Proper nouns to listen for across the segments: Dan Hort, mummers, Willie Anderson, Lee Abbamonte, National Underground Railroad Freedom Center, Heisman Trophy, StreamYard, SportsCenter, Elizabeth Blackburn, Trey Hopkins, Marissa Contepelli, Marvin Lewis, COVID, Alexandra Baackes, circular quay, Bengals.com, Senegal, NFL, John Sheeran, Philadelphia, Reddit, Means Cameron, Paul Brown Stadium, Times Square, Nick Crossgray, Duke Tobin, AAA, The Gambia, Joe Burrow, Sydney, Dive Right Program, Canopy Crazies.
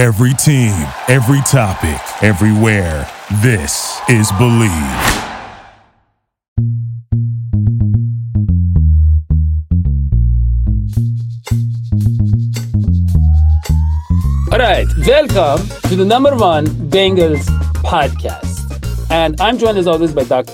Every team, every topic, everywhere. This is Believe. All right, welcome to the number one Bengals podcast. And I'm joined as always by John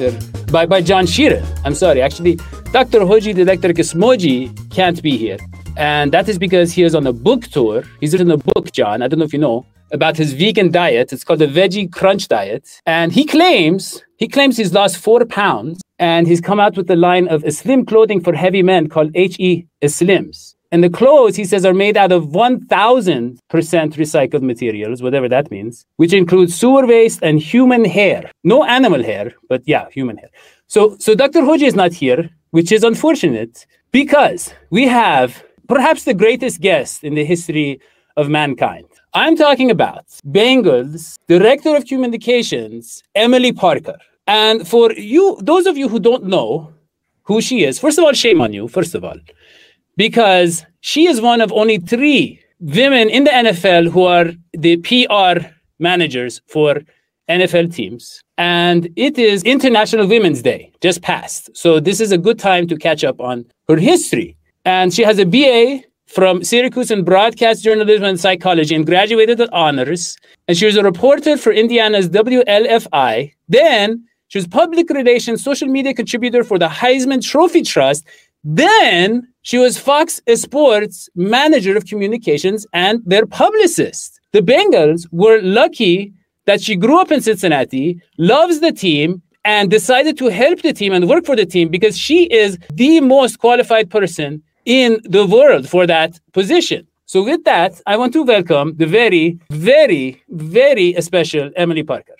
Sheeran. I'm sorry, actually, Dr. Hoji Director Kismoji can't be here. And that is because he is on a book tour. He's written a book, John, I don't know if you know, about his vegan diet. It's called the Veggie Crunch Diet. And he claims he's lost 4 pounds. And he's come out with the line of slim clothing for heavy men called H.E. Slims. And the clothes, he says, are made out of 1,000% recycled materials, whatever that means, which includes sewer waste and human hair. No animal hair, but yeah, human hair. So Dr. Hoji is not here, which is unfortunate because we have perhaps the greatest guest in the history of mankind. I'm talking about Bengals Director of Communications, Emily Parker. And for you, those of you who don't know who she is, first of all, shame on you, because she is one of only 3 women in the NFL who are the PR managers for NFL teams. And it is International Women's Day, just passed. So this is a good time to catch up on her history. And she has a BA from Syracuse in broadcast journalism and psychology and graduated with honors. And she was a reporter for Indiana's WLFI. Then she was public relations, social media contributor for the Heisman Trophy Trust. Then she was Fox Sports manager of communications and their publicist. The Bengals were lucky that she grew up in Cincinnati, loves the team, and decided to help the team and work for the team because she is the most qualified person in the world for that position. So with that, I want to welcome the very, very, very special Emily Parker.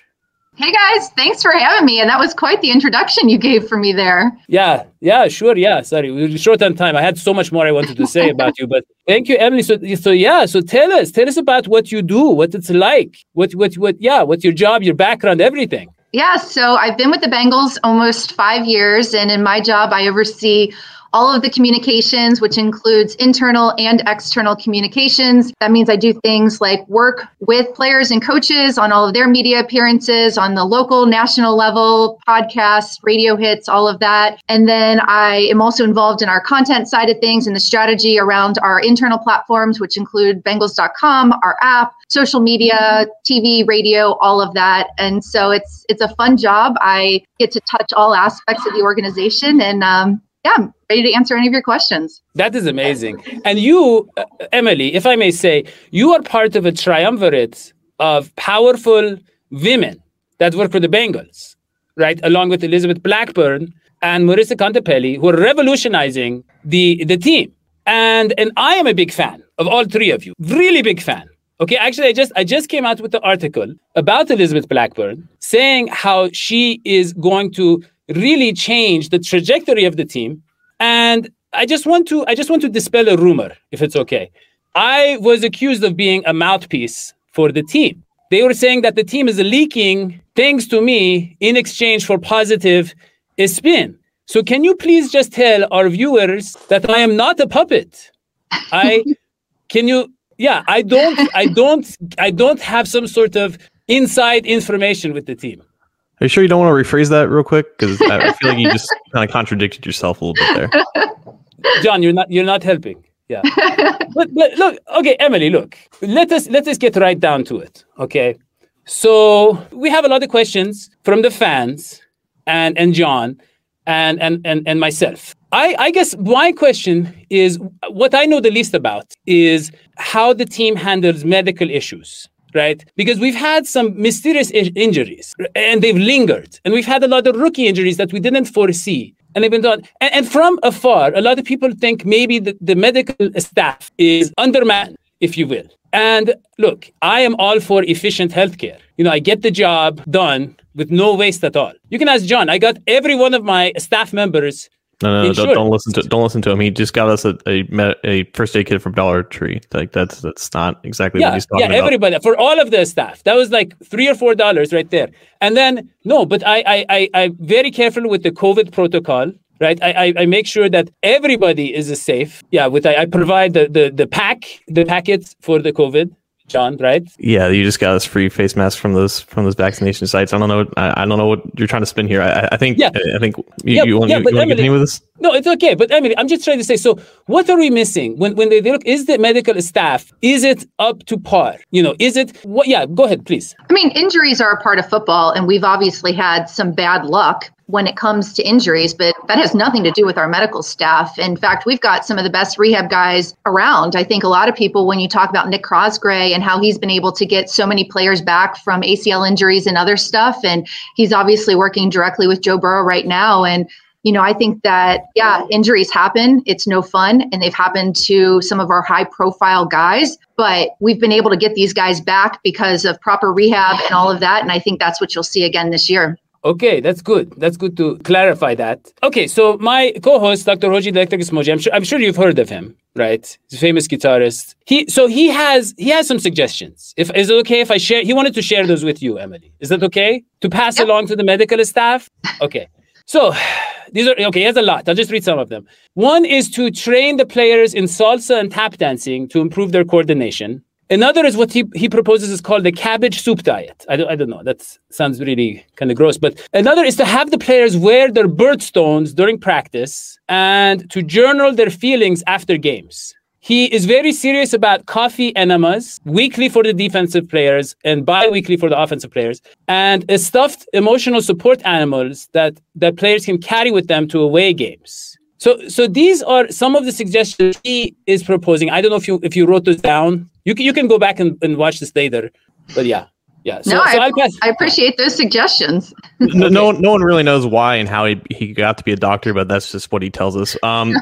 Hey guys, thanks for having me. And that was quite the introduction you gave for me there. Yeah, sure. Yeah, sorry, we were short on time. I had so much more I wanted to say about you, but thank you, Emily. So tell us about what you do, what it's like, what's your job, your background, everything. Yeah, so I've been with the Bengals almost 5 years, and in my job, I oversee all of the communications, which includes internal and external communications. That means I do things like work with players and coaches on all of their media appearances on the local, national level, podcasts, radio hits, all of that. And then I am also involved in our content side of things and the strategy around our internal platforms, which include Bengals.com, our app, social media, TV, radio, all of that. And so it's a fun job. I get to touch all aspects of the organization, and yeah, I'm ready to answer any of your questions. That is amazing. And you, Emily, if I may say, you are part of a triumvirate of powerful women that work for the Bengals, right? Along with Elizabeth Blackburn and Marissa Contepelli, who are revolutionizing the team. And I am a big fan of all three of you. Really big fan. Okay, actually, I just came out with an article about Elizabeth Blackburn saying how she is going to really change the trajectory of the team. And I just want to dispel a rumor, if it's okay. I was accused of being a mouthpiece for the team. They were saying that the team is leaking things to me in exchange for positive spin. So can you please just tell our viewers that I am not a puppet? I don't have some sort of inside information with the team. Are you sure you don't want to rephrase that real quick? Because I feel like you just kind of contradicted yourself a little bit there. John, you're not helping. Yeah. But look, okay, Emily, look. Let us get right down to it. Okay. So we have a lot of questions from the fans and John and myself. I guess my question is, what I know the least about is how the team handles medical issues. Right? Because we've had some mysterious injuries and they've lingered. And we've had a lot of rookie injuries that we didn't foresee. And they've been done. And from afar, a lot of people think maybe the medical staff is undermanned, if you will. And look, I am all for efficient healthcare. You know, I get the job done with no waste at all. You can ask John. I got every one of my staff members. No, don't listen to him. He just got us a first aid kit from Dollar Tree. Like that's not exactly what he's talking about. Yeah, everybody for all of the staff. That was like $3 or $4 right there. And then I'm very careful with the COVID protocol, right? I make sure that everybody is safe. Yeah, I provide the packets for the COVID. John, right? Yeah, you just got this free face mask from those vaccination sites. I don't know what you're trying to spin here. I think you want to continue with this? No, it's okay. But Emily, I'm just trying to say, so what are we missing when they look? Is the medical staff, is it up to par? You know, is it what? Yeah, go ahead, please. I mean, injuries are a part of football, and we've obviously had some bad luck when it comes to injuries, but that has nothing to do with our medical staff. In fact, we've got some of the best rehab guys around. I think a lot of people, when you talk about Nick Crossgray and how he's been able to get so many players back from ACL injuries and other stuff, and he's obviously working directly with Joe Burrow right now. And, you know, I think that, yeah, injuries happen. It's no fun. And they've happened to some of our high profile guys, but we've been able to get these guys back because of proper rehab and all of that. And I think that's what you'll see again this year. Okay, that's good. That's good to clarify that. Okay, so my co-host, Dr. Hoji Electric-Smoji, I'm sure you've heard of him, right? He's a famous guitarist. He has some suggestions. Is it okay if I share? He wanted to share those with you, Emily. Is that okay? To pass along to the medical staff? Okay. So these are, okay, he has a lot. I'll just read some of them. One is to train the players in salsa and tap dancing to improve their coordination. Another is what he proposes is called the cabbage soup diet. I don't know. That sounds really kind of gross. But another is to have the players wear their birthstones during practice and to journal their feelings after games. He is very serious about coffee enemas, weekly for the defensive players and bi-weekly for the offensive players, and a stuffed emotional support animals that players can carry with them to away games. So these are some of the suggestions he is proposing. I don't know if you wrote this down. You can go back and watch this later, but yeah. I appreciate those suggestions. No one really knows why and how he got to be a doctor, but that's just what he tells us.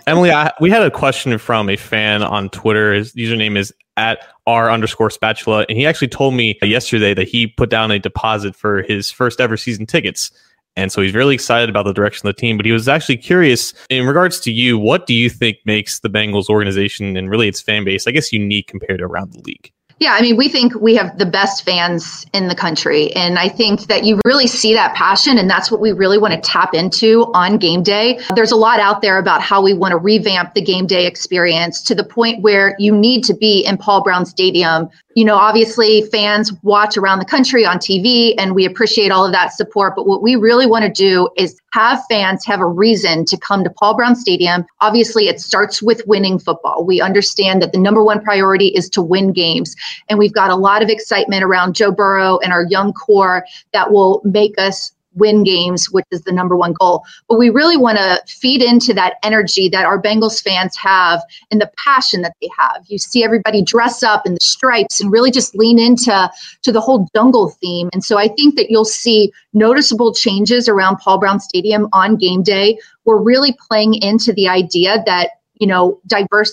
Emily, we had a question from a fan on Twitter. His username is @r_spatula, and he actually told me yesterday that he put down a deposit for his first ever season tickets. And so he's really excited about the direction of the team, but he was actually curious in regards to you. What do you think makes the Bengals organization and really its fan base, I guess, unique compared to around the league? Yeah, I mean, we think we have the best fans in the country. And I think that you really see that passion, and that's what we really want to tap into on game day. There's a lot out there about how we want to revamp the game day experience to the point where you need to be in Paul Brown Stadium. You know, obviously fans watch around the country on TV, and we appreciate all of that support. But what we really want to do is have fans have a reason to come to Paul Brown Stadium. Obviously, it starts with winning football. We understand that the number one priority is to win games. And we've got a lot of excitement around Joe Burrow and our young core that will make us win games, which is the number one goal. But we really want to feed into that energy that our Bengals fans have and the passion that they have. You see everybody dress up in the stripes and really just lean into the whole jungle theme. And so I think that you'll see noticeable changes around Paul Brown Stadium on game day. We're really playing into the idea that, you know,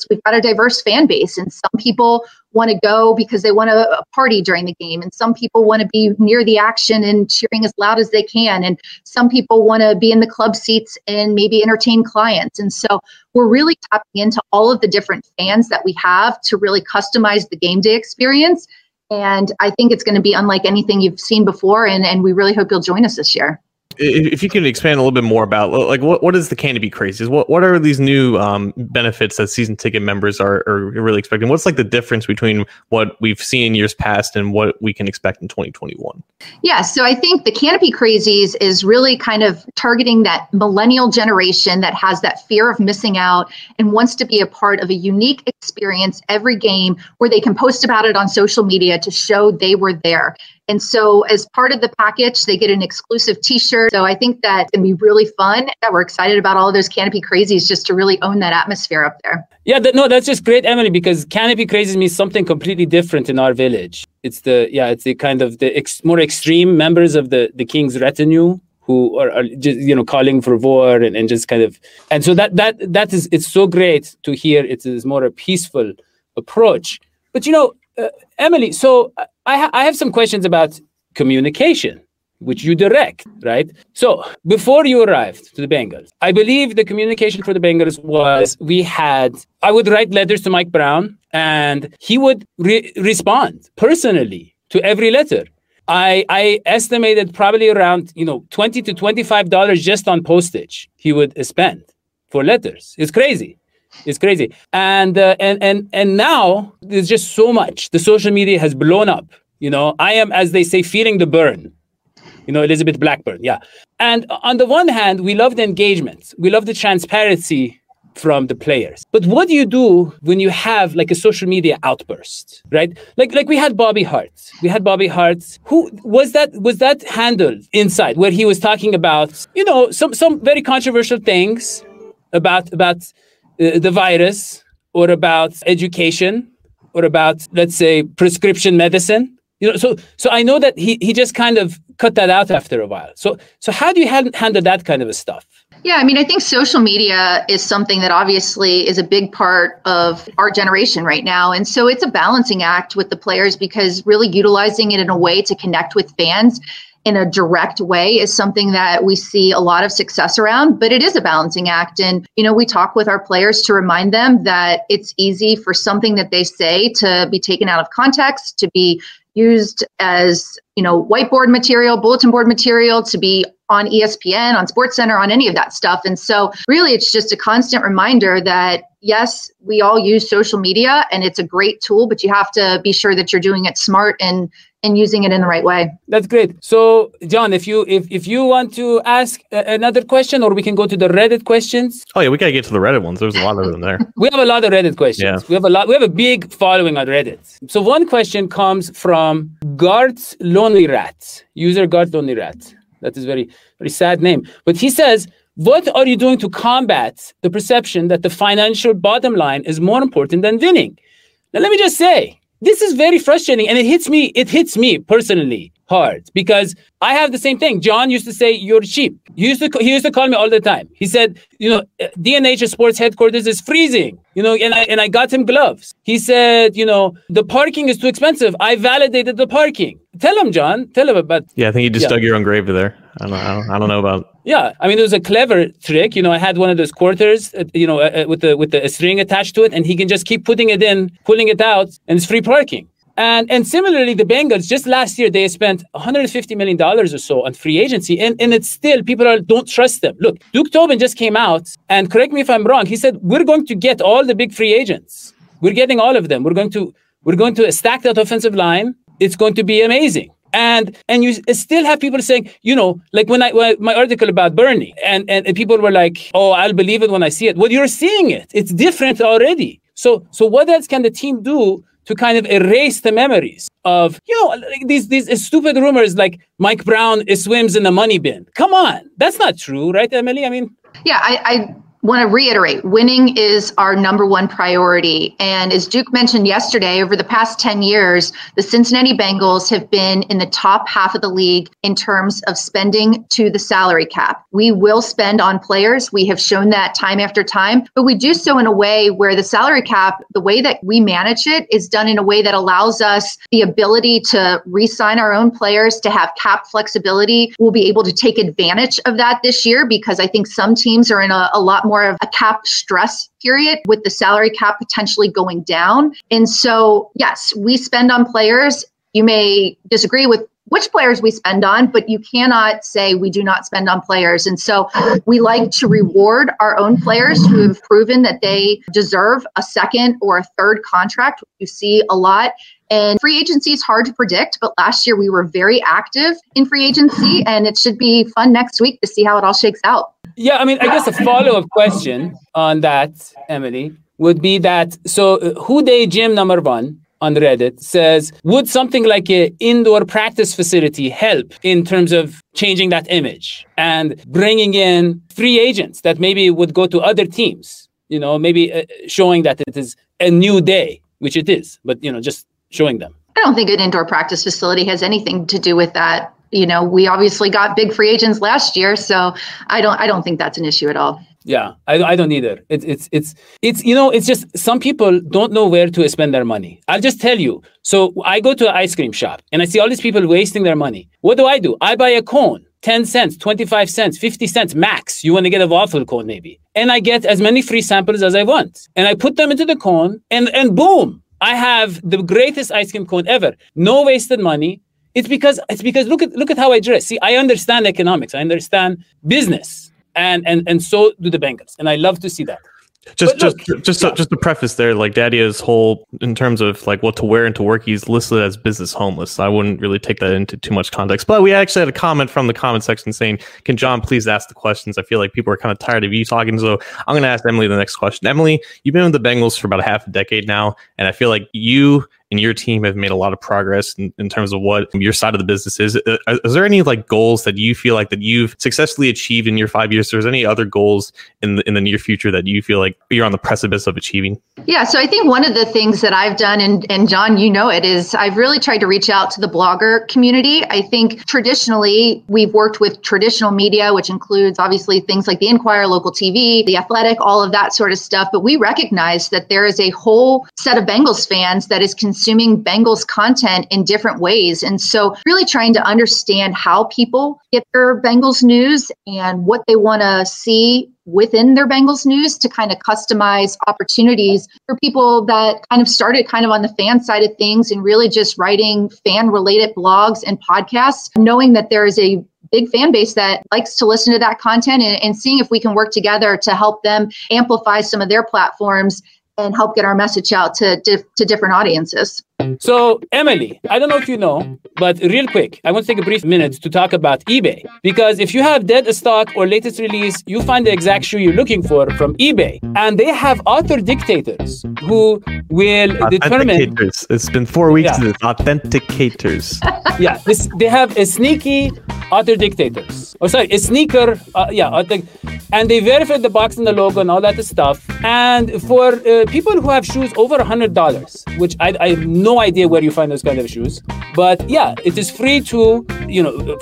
we've got a diverse fan base, and some people want to go because they want to party during the game, and some people want to be near the action and cheering as loud as they can, and some people want to be in the club seats and maybe entertain clients. And so we're really tapping into all of the different fans that we have to really customize the game day experience. And I think it's going to be unlike anything you've seen before, and we really hope you'll join us this year. If you can expand a little bit more about, like, what is the Canopy Crazies? What are these new benefits that season ticket members are really expecting? What's like the difference between what we've seen in years past and what we can expect in 2021? Yeah, so I think the Canopy Crazies is really kind of targeting that millennial generation that has that fear of missing out and wants to be a part of a unique experience every game where they can post about it on social media to show they were there. And so as part of the package, they get an exclusive T-shirt. So I think that's going to be really fun. Yeah, we're excited about all of those Canopy Crazies just to really own that atmosphere up there. Yeah, that's just great, Emily, because Canopy Crazies means something completely different in our village. It's the kind of the more extreme members of the King's retinue who are just, you know, calling for war and just kind of. And so that is, it's so great to hear. It is more a peaceful approach. But, you know, Emily, so I have some questions about communication, which you direct, right? So before you arrived to the Bengals, I believe the communication for the Bengals was I would write letters to Mike Brown, and he would respond personally to every letter. I estimated probably around, you know, $20 to $25 just on postage he would spend for letters. It's crazy. It's crazy. And now there's just so much. The social media has blown up. You know, I am, as they say, feeling the burn. You know, Elizabeth Blackburn. Yeah. And on the one hand, we love the engagement. We love the transparency from the players. But what do you do when you have like a social media outburst, right? Like we had Bobby Hart. Who was that handled inside where he was talking about, you know, some very controversial things about the virus or about education or about, let's say, prescription medicine. You know, so I know that he just kind of cut that out after a while. So how do you handle that kind of a stuff? Yeah, I mean, I think social media is something that obviously is a big part of our generation right now. And so it's a balancing act with the players, because really utilizing it in a way to connect with fans in a direct way is something that we see a lot of success around, but it is a balancing act. And, you know, we talk with our players to remind them that it's easy for something that they say to be taken out of context, to be used as, you know, whiteboard material, bulletin board material, to be on ESPN, on SportsCenter, on any of that stuff. And so really, it's just a constant reminder that, yes, we all use social media and it's a great tool, but you have to be sure that you're doing it smart and using it in the right way. That's great. So, John, if you want to ask another question, or we can go to the Reddit questions. Oh, yeah, we got to get to the Reddit ones. There's a lot of them there. We have a lot of Reddit questions. Yeah. We have a big following on Reddit. So one question comes from Gart's Lonely Rat, user Gart Lonely Rat. That is very, very sad name. But he says, what are you doing to combat the perception that the financial bottom line is more important than winning? Now, let me just say, this is very frustrating, and it hits me personally hard, because I have the same thing. John used to say, you're cheap. He used to call me all the time. He said, you know, DNH Sports headquarters is freezing, you know, and I got him gloves. He said, you know, the parking is too expensive. I validated the parking. Tell him, John. Tell him about... Yeah, I think you just dug your own grave there. I don't know about... Yeah, I mean, it was a clever trick. You know, I had one of those quarters, you know, with a string attached to it, and he can just keep putting it in, pulling it out, and it's free parking. And similarly, the Bengals, just last year, they spent $150 million or so on free agency, and it's still, don't trust them. Look, Duke Tobin just came out, and correct me if I'm wrong, he said, we're going to get all the big free agents. We're getting all of them. We're going to stack that offensive line. It's going to be amazing. And you still have people saying, you know, like when my article about Bernie, and people were like, oh, I'll believe it when I see it. Well, you're seeing it. It's different already. So what else can the team do to kind of erase the memories of, you know, like these stupid rumors like Mike Brown swims in the money bin? Come on. That's not true, right, Emily? I mean... Yeah, I want to reiterate, winning is our number one priority. And as Duke mentioned yesterday, over the past 10 years, the Cincinnati Bengals have been in the top half of the league in terms of spending to the salary cap. We will spend on players. We have shown that time after time, but we do so in a way where the salary cap, the way that we manage it, is done in a way that allows us the ability to re-sign our own players, to have cap flexibility. We'll be able to take advantage of that this year, because I think some teams are in a lot more of a cap stress period with the salary cap potentially going down. And so, yes, we spend on players. You may disagree with which players we spend on, but you cannot say we do not spend on players. And so we like to reward our own players who have proven that they deserve a second or a third contract. You see a lot. And free agency is hard to predict, but last year we were very active in free agency, and it should be fun next week to see how it all shakes out. Yeah, I mean, I guess a follow-up question on that, Emily, would be that, so Houday Jim number one on Reddit says, would something like an indoor practice facility help in terms of changing that image and bringing in free agents that maybe would go to other teams, you know, maybe showing that it is a new day, which it is, but, you know, just showing them. I don't think an indoor practice facility has anything to do with that. You know, we obviously got big free agents last year, so I don't think that's an issue at all. Yeah, I don't either. It's you know, it's just some people don't know where to spend their money. I'll just tell you. So I go to an ice cream shop and I see all these people wasting their money. What do? I buy a cone, 10 cents, 25 cents, 50 cents max. You want to get a waffle cone maybe. And I get as many free samples as I want. And I put them into the cone and boom, I have the greatest ice cream cone ever. No wasted money. It's because look at how I dress. See, I understand economics. I understand business. And so do the Bengals. And I love to see that. Just to preface there, like Daddy's whole in terms of like what to wear into work, he's listed as business homeless. So I wouldn't really take that into too much context. But we actually had a comment from the comment section saying, "Can John please ask the questions? I feel like people are kind of tired of you talking." So I'm going to ask Emily the next question. Emily, you've been with the Bengals for about a half a decade now, and I feel like you and your team have made a lot of progress in terms of what your side of the business is. Is there any like goals that you feel like that you've successfully achieved in your 5 years? There's any other goals in the near future that you feel like you're on the precipice of achieving? Yeah. So I think one of the things that I've done, and John, you know it, is I've really tried to reach out to the blogger community. I think traditionally we've worked with traditional media, which includes obviously things like the Inquirer, local TV, The Athletic, all of that sort of stuff. But we recognize that there is a whole set of Bengals fans that is consuming Bengals content in different ways. And so really trying to understand how people get their Bengals news and what they want to see within their Bengals news to kind of customize opportunities for people that kind of started kind of on the fan side of things and really just writing fan related blogs and podcasts, knowing that there is a big fan base that likes to listen to that content and seeing if we can work together to help them amplify some of their platforms and help get our message out to different audiences. So, Emily, I don't know if you know, but real quick, I want to take a brief minute to talk about eBay. Because if you have dead stock or latest release, you find the exact shoe you're looking for from eBay. And they have author-dictators who will determine... It's been 4 weeks since authenticators. Yeah, they have a sneaky author-dictators. Or sorry, a sneaker... and they verify the box and the logo and all that stuff. And for people who have shoes over $100, which I know no idea where you find those kind of shoes, but yeah, it is free to,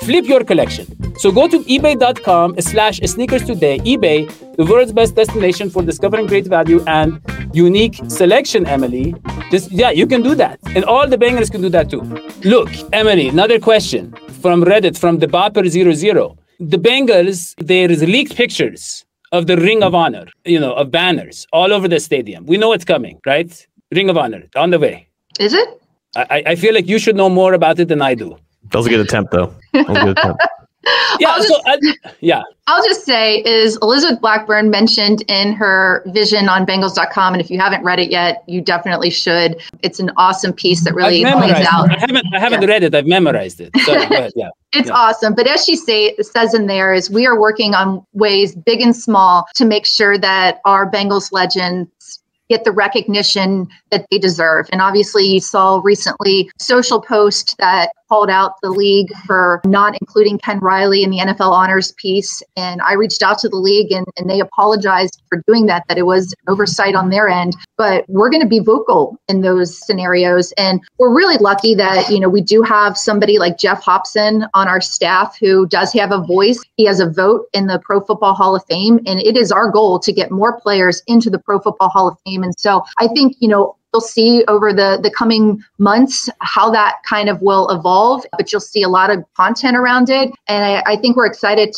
flip your collection. So go to ebay.com/sneakers today. eBay, the world's best destination for discovering great value and unique selection, Emily. You can do that. And all the Bengals can do that too. Look, Emily, another question from Reddit, from the Bopper00. The Bengals, there is leaked pictures of the Ring of Honor, of banners all over the stadium. We know it's coming, right? Ring of Honor, on the way. Is it? I feel like you should know more about it than I do. That was a good attempt, though. Yeah. I'll just say is Elizabeth Blackburn mentioned in her vision on Bengals.com, and if you haven't read it yet, you definitely should. It's an awesome piece that really lays out. I haven't read it. I've memorized it. Sorry, go ahead. Yeah. It's awesome. But as she says in there is we are working on ways big and small to make sure that our Bengals legends get the recognition that they deserve. And obviously you saw recently social post that called out the league for not including Ken Riley in the NFL honors piece. And I reached out to the league and they apologized for doing that it was an oversight on their end. But we're going to be vocal in those scenarios. And we're really lucky that, we do have somebody like Jeff Hobson on our staff who does have a voice. He has a vote in the Pro Football Hall of Fame. And it is our goal to get more players into the Pro Football Hall of Fame. And so I think, you'll see over the coming months how that kind of will evolve, but you'll see a lot of content around it. And I think we're excited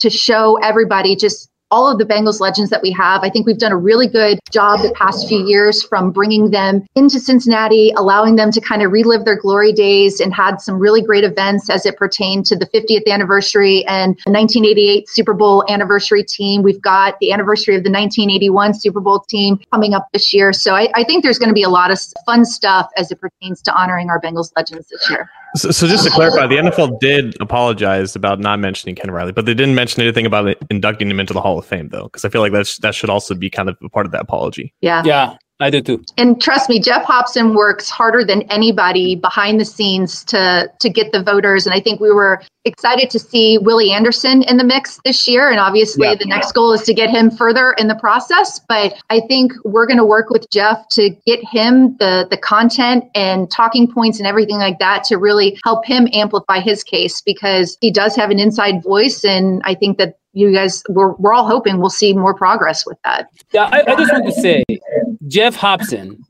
to show everybody just all of the Bengals legends that we have. I think we've done a really good job the past few years from bringing them into Cincinnati, allowing them to kind of relive their glory days and had some really great events as it pertained to the 50th anniversary and the 1988 Super Bowl anniversary team. We've got the anniversary of the 1981 Super Bowl team coming up this year. So I think there's going to be a lot of fun stuff as it pertains to honoring our Bengals legends this year. So just to clarify, the NFL did apologize about not mentioning Ken Riley, but they didn't mention anything about inducting him into the Hall of Fame, though, because I feel like that should also be kind of a part of that apology. Yeah. Yeah. I do too. And trust me, Jeff Hobson works harder than anybody behind the scenes to get the voters. And I think we were excited to see Willie Anderson in the mix this year. And obviously the next goal is to get him further in the process. But I think we're going to work with Jeff to get him the content and talking points and everything like that to really help him amplify his case because he does have an inside voice. And I think that you guys, we're all hoping we'll see more progress with that. Yeah, I just want to say, Jeff Hobson,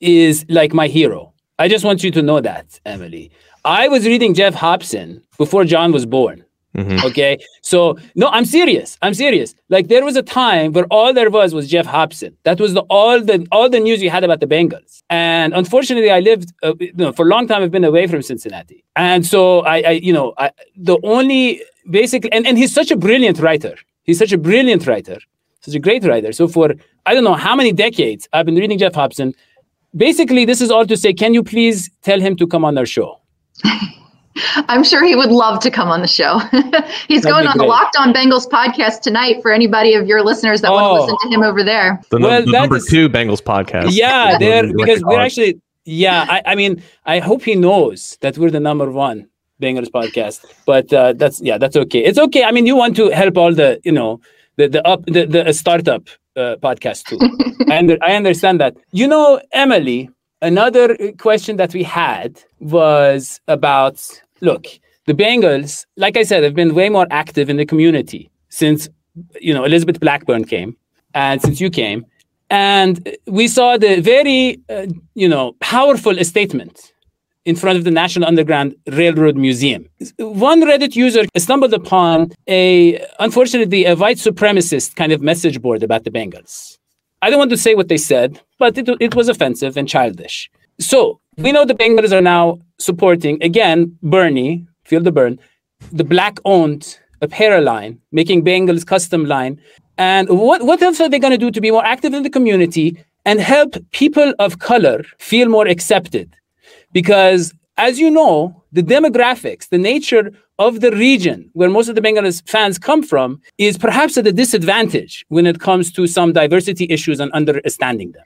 is like my hero. I just want you to know that, Emily. I was reading Jeff Hobson before John was born. Mm-hmm. Okay. So no, I'm serious. Like there was a time where all there was Jeff Hobson. That was all the news you had about the Bengals. And unfortunately I lived, for a long time, I've been away from Cincinnati. And so the only basically, and he's such a brilliant writer. such a great writer. So for I don't know how many decades, I've been reading Jeff Hobson. Basically, this is all to say, can you please tell him to come on our show? I'm sure he would love to come on the show. He's going on the Locked On Bengals podcast tonight for anybody of your listeners that want to listen to him over there. The number 2 Bengals podcast. Yeah, I mean, I hope he knows that we're the number 1 Bengals podcast, but that's okay. It's okay. I mean, you want to help all the startup podcast too. And I understand that. You know, Emily, another question that we had was about, look, the Bengals, like I said, have been way more active in the community since, Elizabeth Blackburn came and since you came. And we saw the very, powerful statement in front of the National Underground Railroad Museum. One Reddit user stumbled upon unfortunately, a white supremacist kind of message board about the Bengals. I don't want to say what they said, but it was offensive and childish. So we know the Bengals are now supporting, again, Bernie, feel the burn, the black-owned apparel line, making Bengals custom line. And what else are they going to do to be more active in the community and help people of color feel more accepted? Because, as you know, the demographics, the nature of the region where most of the Bengals fans come from is perhaps at a disadvantage when it comes to some diversity issues and understanding them.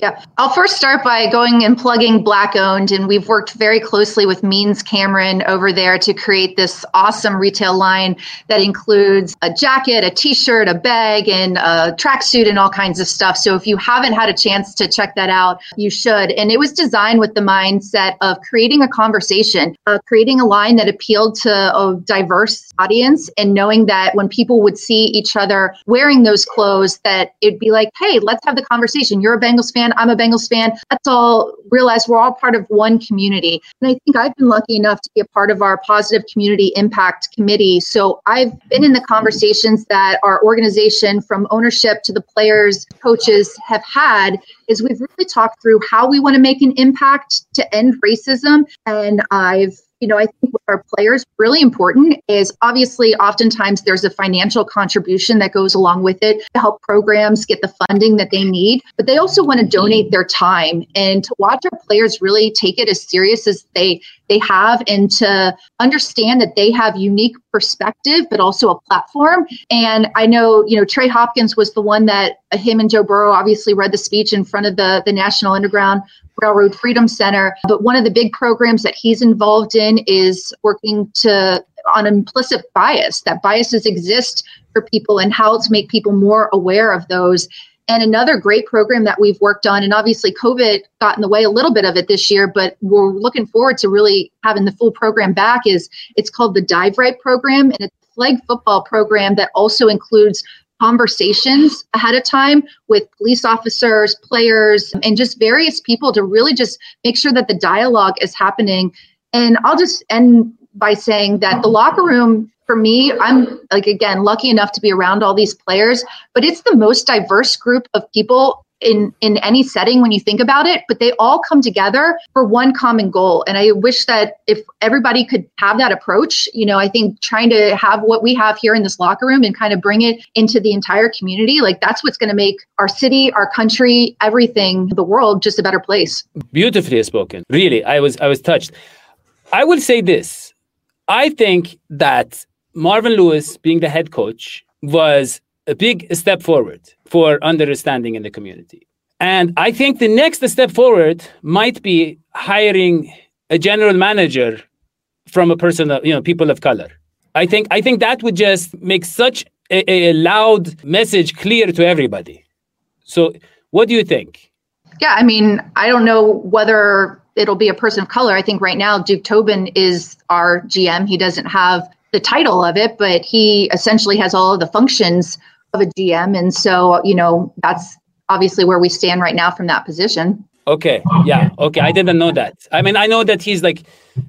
Yeah. I'll first start by going and plugging Black Owned, and we've worked very closely with Means Cameron over there to create this awesome retail line that includes a jacket, a t-shirt, a bag, and a tracksuit and all kinds of stuff. So if you haven't had a chance to check that out, you should. And it was designed with the mindset of creating a conversation, creating a line that appealed to a diverse audience, and knowing that when people would see each other wearing those clothes, that it'd be like, hey, let's have the conversation. You're a Bengals fan. I'm a Bengals fan. Let's all realize we're all part of one community. And I think I've been lucky enough to be a part of our Positive Community Impact Committee. So I've been in the conversations that our organization, from ownership to the players, coaches, have had, is we've really talked through how we want to make an impact to end racism. And I think with our players, really important is obviously oftentimes there's a financial contribution that goes along with it to help programs get the funding that they need, but they also want to donate their time, and to watch our players really take it as serious as they have, and to understand that they have unique perspective, but also a platform. And I know, Trey Hopkins was the one that him and Joe Burrow obviously read the speech in front of the National Underground Railroad Freedom Center. But one of the big programs that he's involved in is working on implicit bias, that biases exist for people and how to make people more aware of those. And another great program that we've worked on, and obviously COVID got in the way a little bit of it this year, but we're looking forward to really having the full program back, is it's called the Dive Right Program, and it's a flag football program that also includes conversations ahead of time with police officers, players, and just various people to really just make sure that the dialogue is happening. And I'll just end by saying that the locker room, for me, I'm lucky enough to be around all these players, but it's the most diverse group of people in any setting when you think about it, but they all come together for one common goal. And I wish that if everybody could have that approach, I think trying to have what we have here in this locker room and kind of bring it into the entire community, that's what's going to make our city, our country, everything, the world, just a better place. Beautifully spoken. Really, I was touched. I will say this. I think that Marvin Lewis being the head coach was a big step forward for understanding in the community. And I think the next step forward might be hiring a general manager from a person of, people of color. I think that would just make such a loud message clear to everybody. So what do you think? Yeah, I mean, I don't know whether it'll be a person of color. I think right now Duke Tobin is our GM. He doesn't have the title of it, but he essentially has all of the functions of a GM. And so, that's obviously where we stand right now from that position. Okay. Yeah. Okay. I didn't know that. I mean, I know that he's the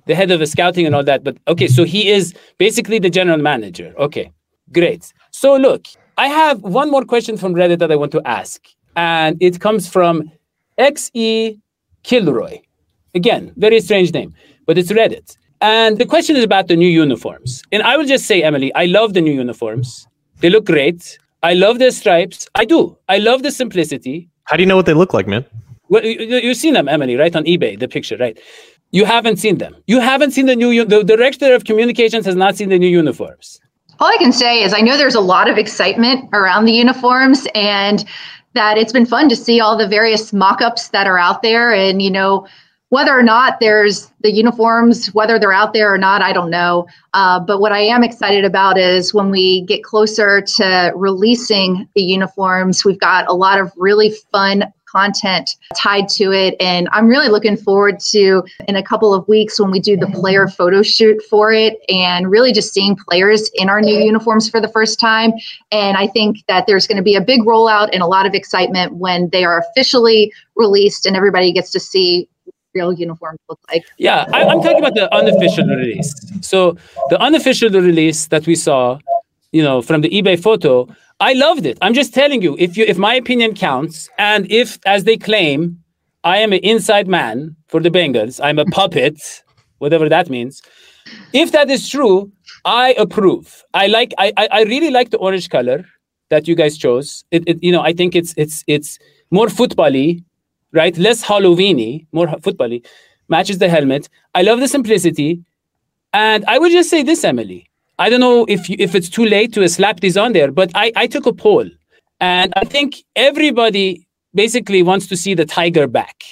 head of the scouting and all that, but okay. So he is basically the general manager. Okay. Great. So look, I have one more question from Reddit that I want to ask, and it comes from XE Kilroy. Again, very strange name, but it's Reddit. And the question is about the new uniforms. And I will just say, Emily, I love the new uniforms. They look great. I love their stripes. I do. I love the simplicity. How do you know what they look like, man? Well, you've seen them, Emily, right? On eBay, the picture, right? You haven't seen them. You haven't seen the new, the director of communications has not seen the new uniforms. All I can say is I know there's a lot of excitement around the uniforms and that it's been fun to see all the various mock-ups that are out there. And, you know, whether or not there's the uniforms, whether they're out there or not, I don't know. But what I am excited about is when we get closer to releasing the uniforms, we've got a lot of really fun content tied to it. And I'm really looking forward to in a couple of weeks when we do the player photo shoot for it and really just seeing players in our new uniforms for the first time. And I think that there's going to be a big rollout and a lot of excitement when they are officially released and everybody gets to see real uniforms look like. Yeah, I'm talking about the unofficial release. So the unofficial release that we saw, you know, from the eBay photo, I loved it. I'm just telling you, if my opinion counts, and if, as they claim, I am an inside man for the Bengals, I'm a puppet, whatever that means. If that is true, I approve. I really like the orange color that you guys chose. It I think it's more football-y, right? Less Halloween-y, more football-y. Matches the helmet. I love the simplicity. And I would just say this, Emily. I don't know if it's too late to slap these on there, but I took a poll and I think everybody basically wants to see the tiger back.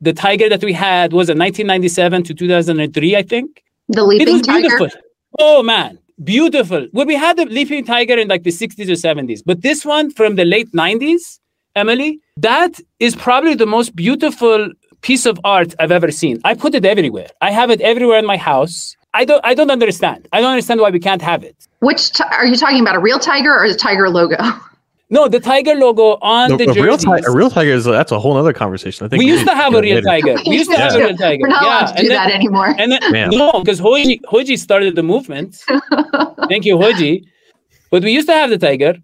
The tiger that we had was a 1997 to 2003, I think. The leaping tiger. It was beautiful. Oh man, beautiful. Well, we had the leaping tiger in like the 60s or 70s, but this one from the late 90s, Emily, that is probably the most beautiful piece of art I've ever seen. I put it everywhere. I have it everywhere in my house. I don't understand. I don't understand why we can't have it. Which are you talking about? A real tiger or the tiger logo? No, the tiger logo on the jerseys. A real tiger is that's a whole other conversation. I think we used to have a real tiger. We used to have a real tiger. We're not allowed to do that anymore. And then, no, because Hoji started the movement. Thank you, Hoji. But we used to have the tiger.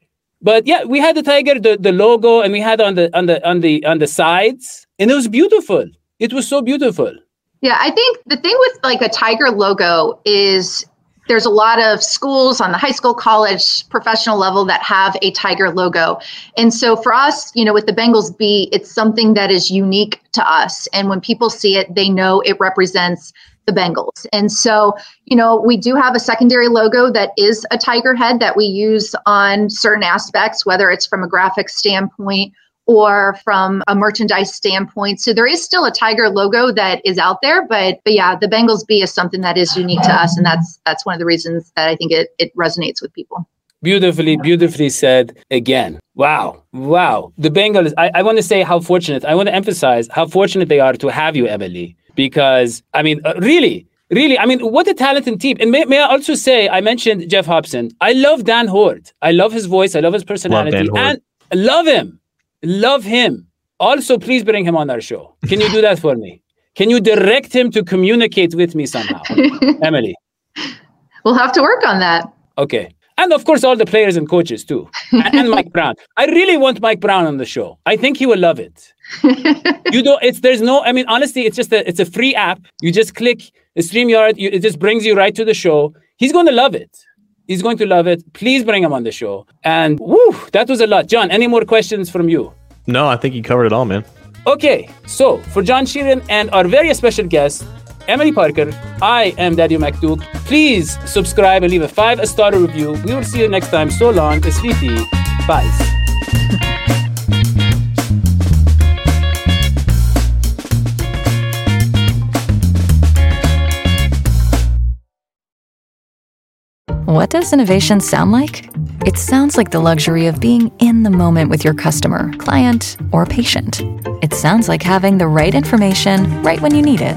But yeah, we had the tiger, the logo, and we had on the sides, and it was beautiful. It was so beautiful. Yeah, I think the thing with like a tiger logo is there's a lot of schools on the high school, college, professional level that have a tiger logo. And so for us, you know, with the Bengals B, it's something that is unique to us. And when people see it, they know it represents the Bengals. And so, you know, we do have a secondary logo that is a tiger head that we use on certain aspects, whether it's from a graphic standpoint or from a merchandise standpoint. So there is still a tiger logo that is out there, but yeah, the Bengals B is something that is unique to us, and that's one of the reasons that I think it resonates with people. Beautifully said again. Wow. The Bengals, I want to say I want to emphasize how fortunate they are to have you, Emily, because, I mean, really, I mean, what a talented team. And may I also say, I mentioned Jeff Hobson. I love Dan Hort. I love his voice. I love his personality. And I love him. Love him. Also, please bring him on our show. Can you do that for me? Can you direct him to communicate with me somehow? Emily? We'll have to work on that. Okay. And of course, all the players and coaches too. And Mike Brown. I really want Mike Brown on the show. I think he will love it. Honestly, it's a free app. You just click StreamYard. It just brings you right to the show. He's going to love it. He's going to love it. Please bring him on the show. And that was a lot. John, any more questions from you? No, I think you covered it all, man. Okay, so for John Sheeran and our very special guest, Emily Parker, I am Daddy McDuke. Please subscribe and leave a 5-star review. We will see you next time. So long. Sleepy. Bye. What does innovation sound like? It sounds like the luxury of being in the moment with your customer, client, or patient. It sounds like having the right information right when you need it.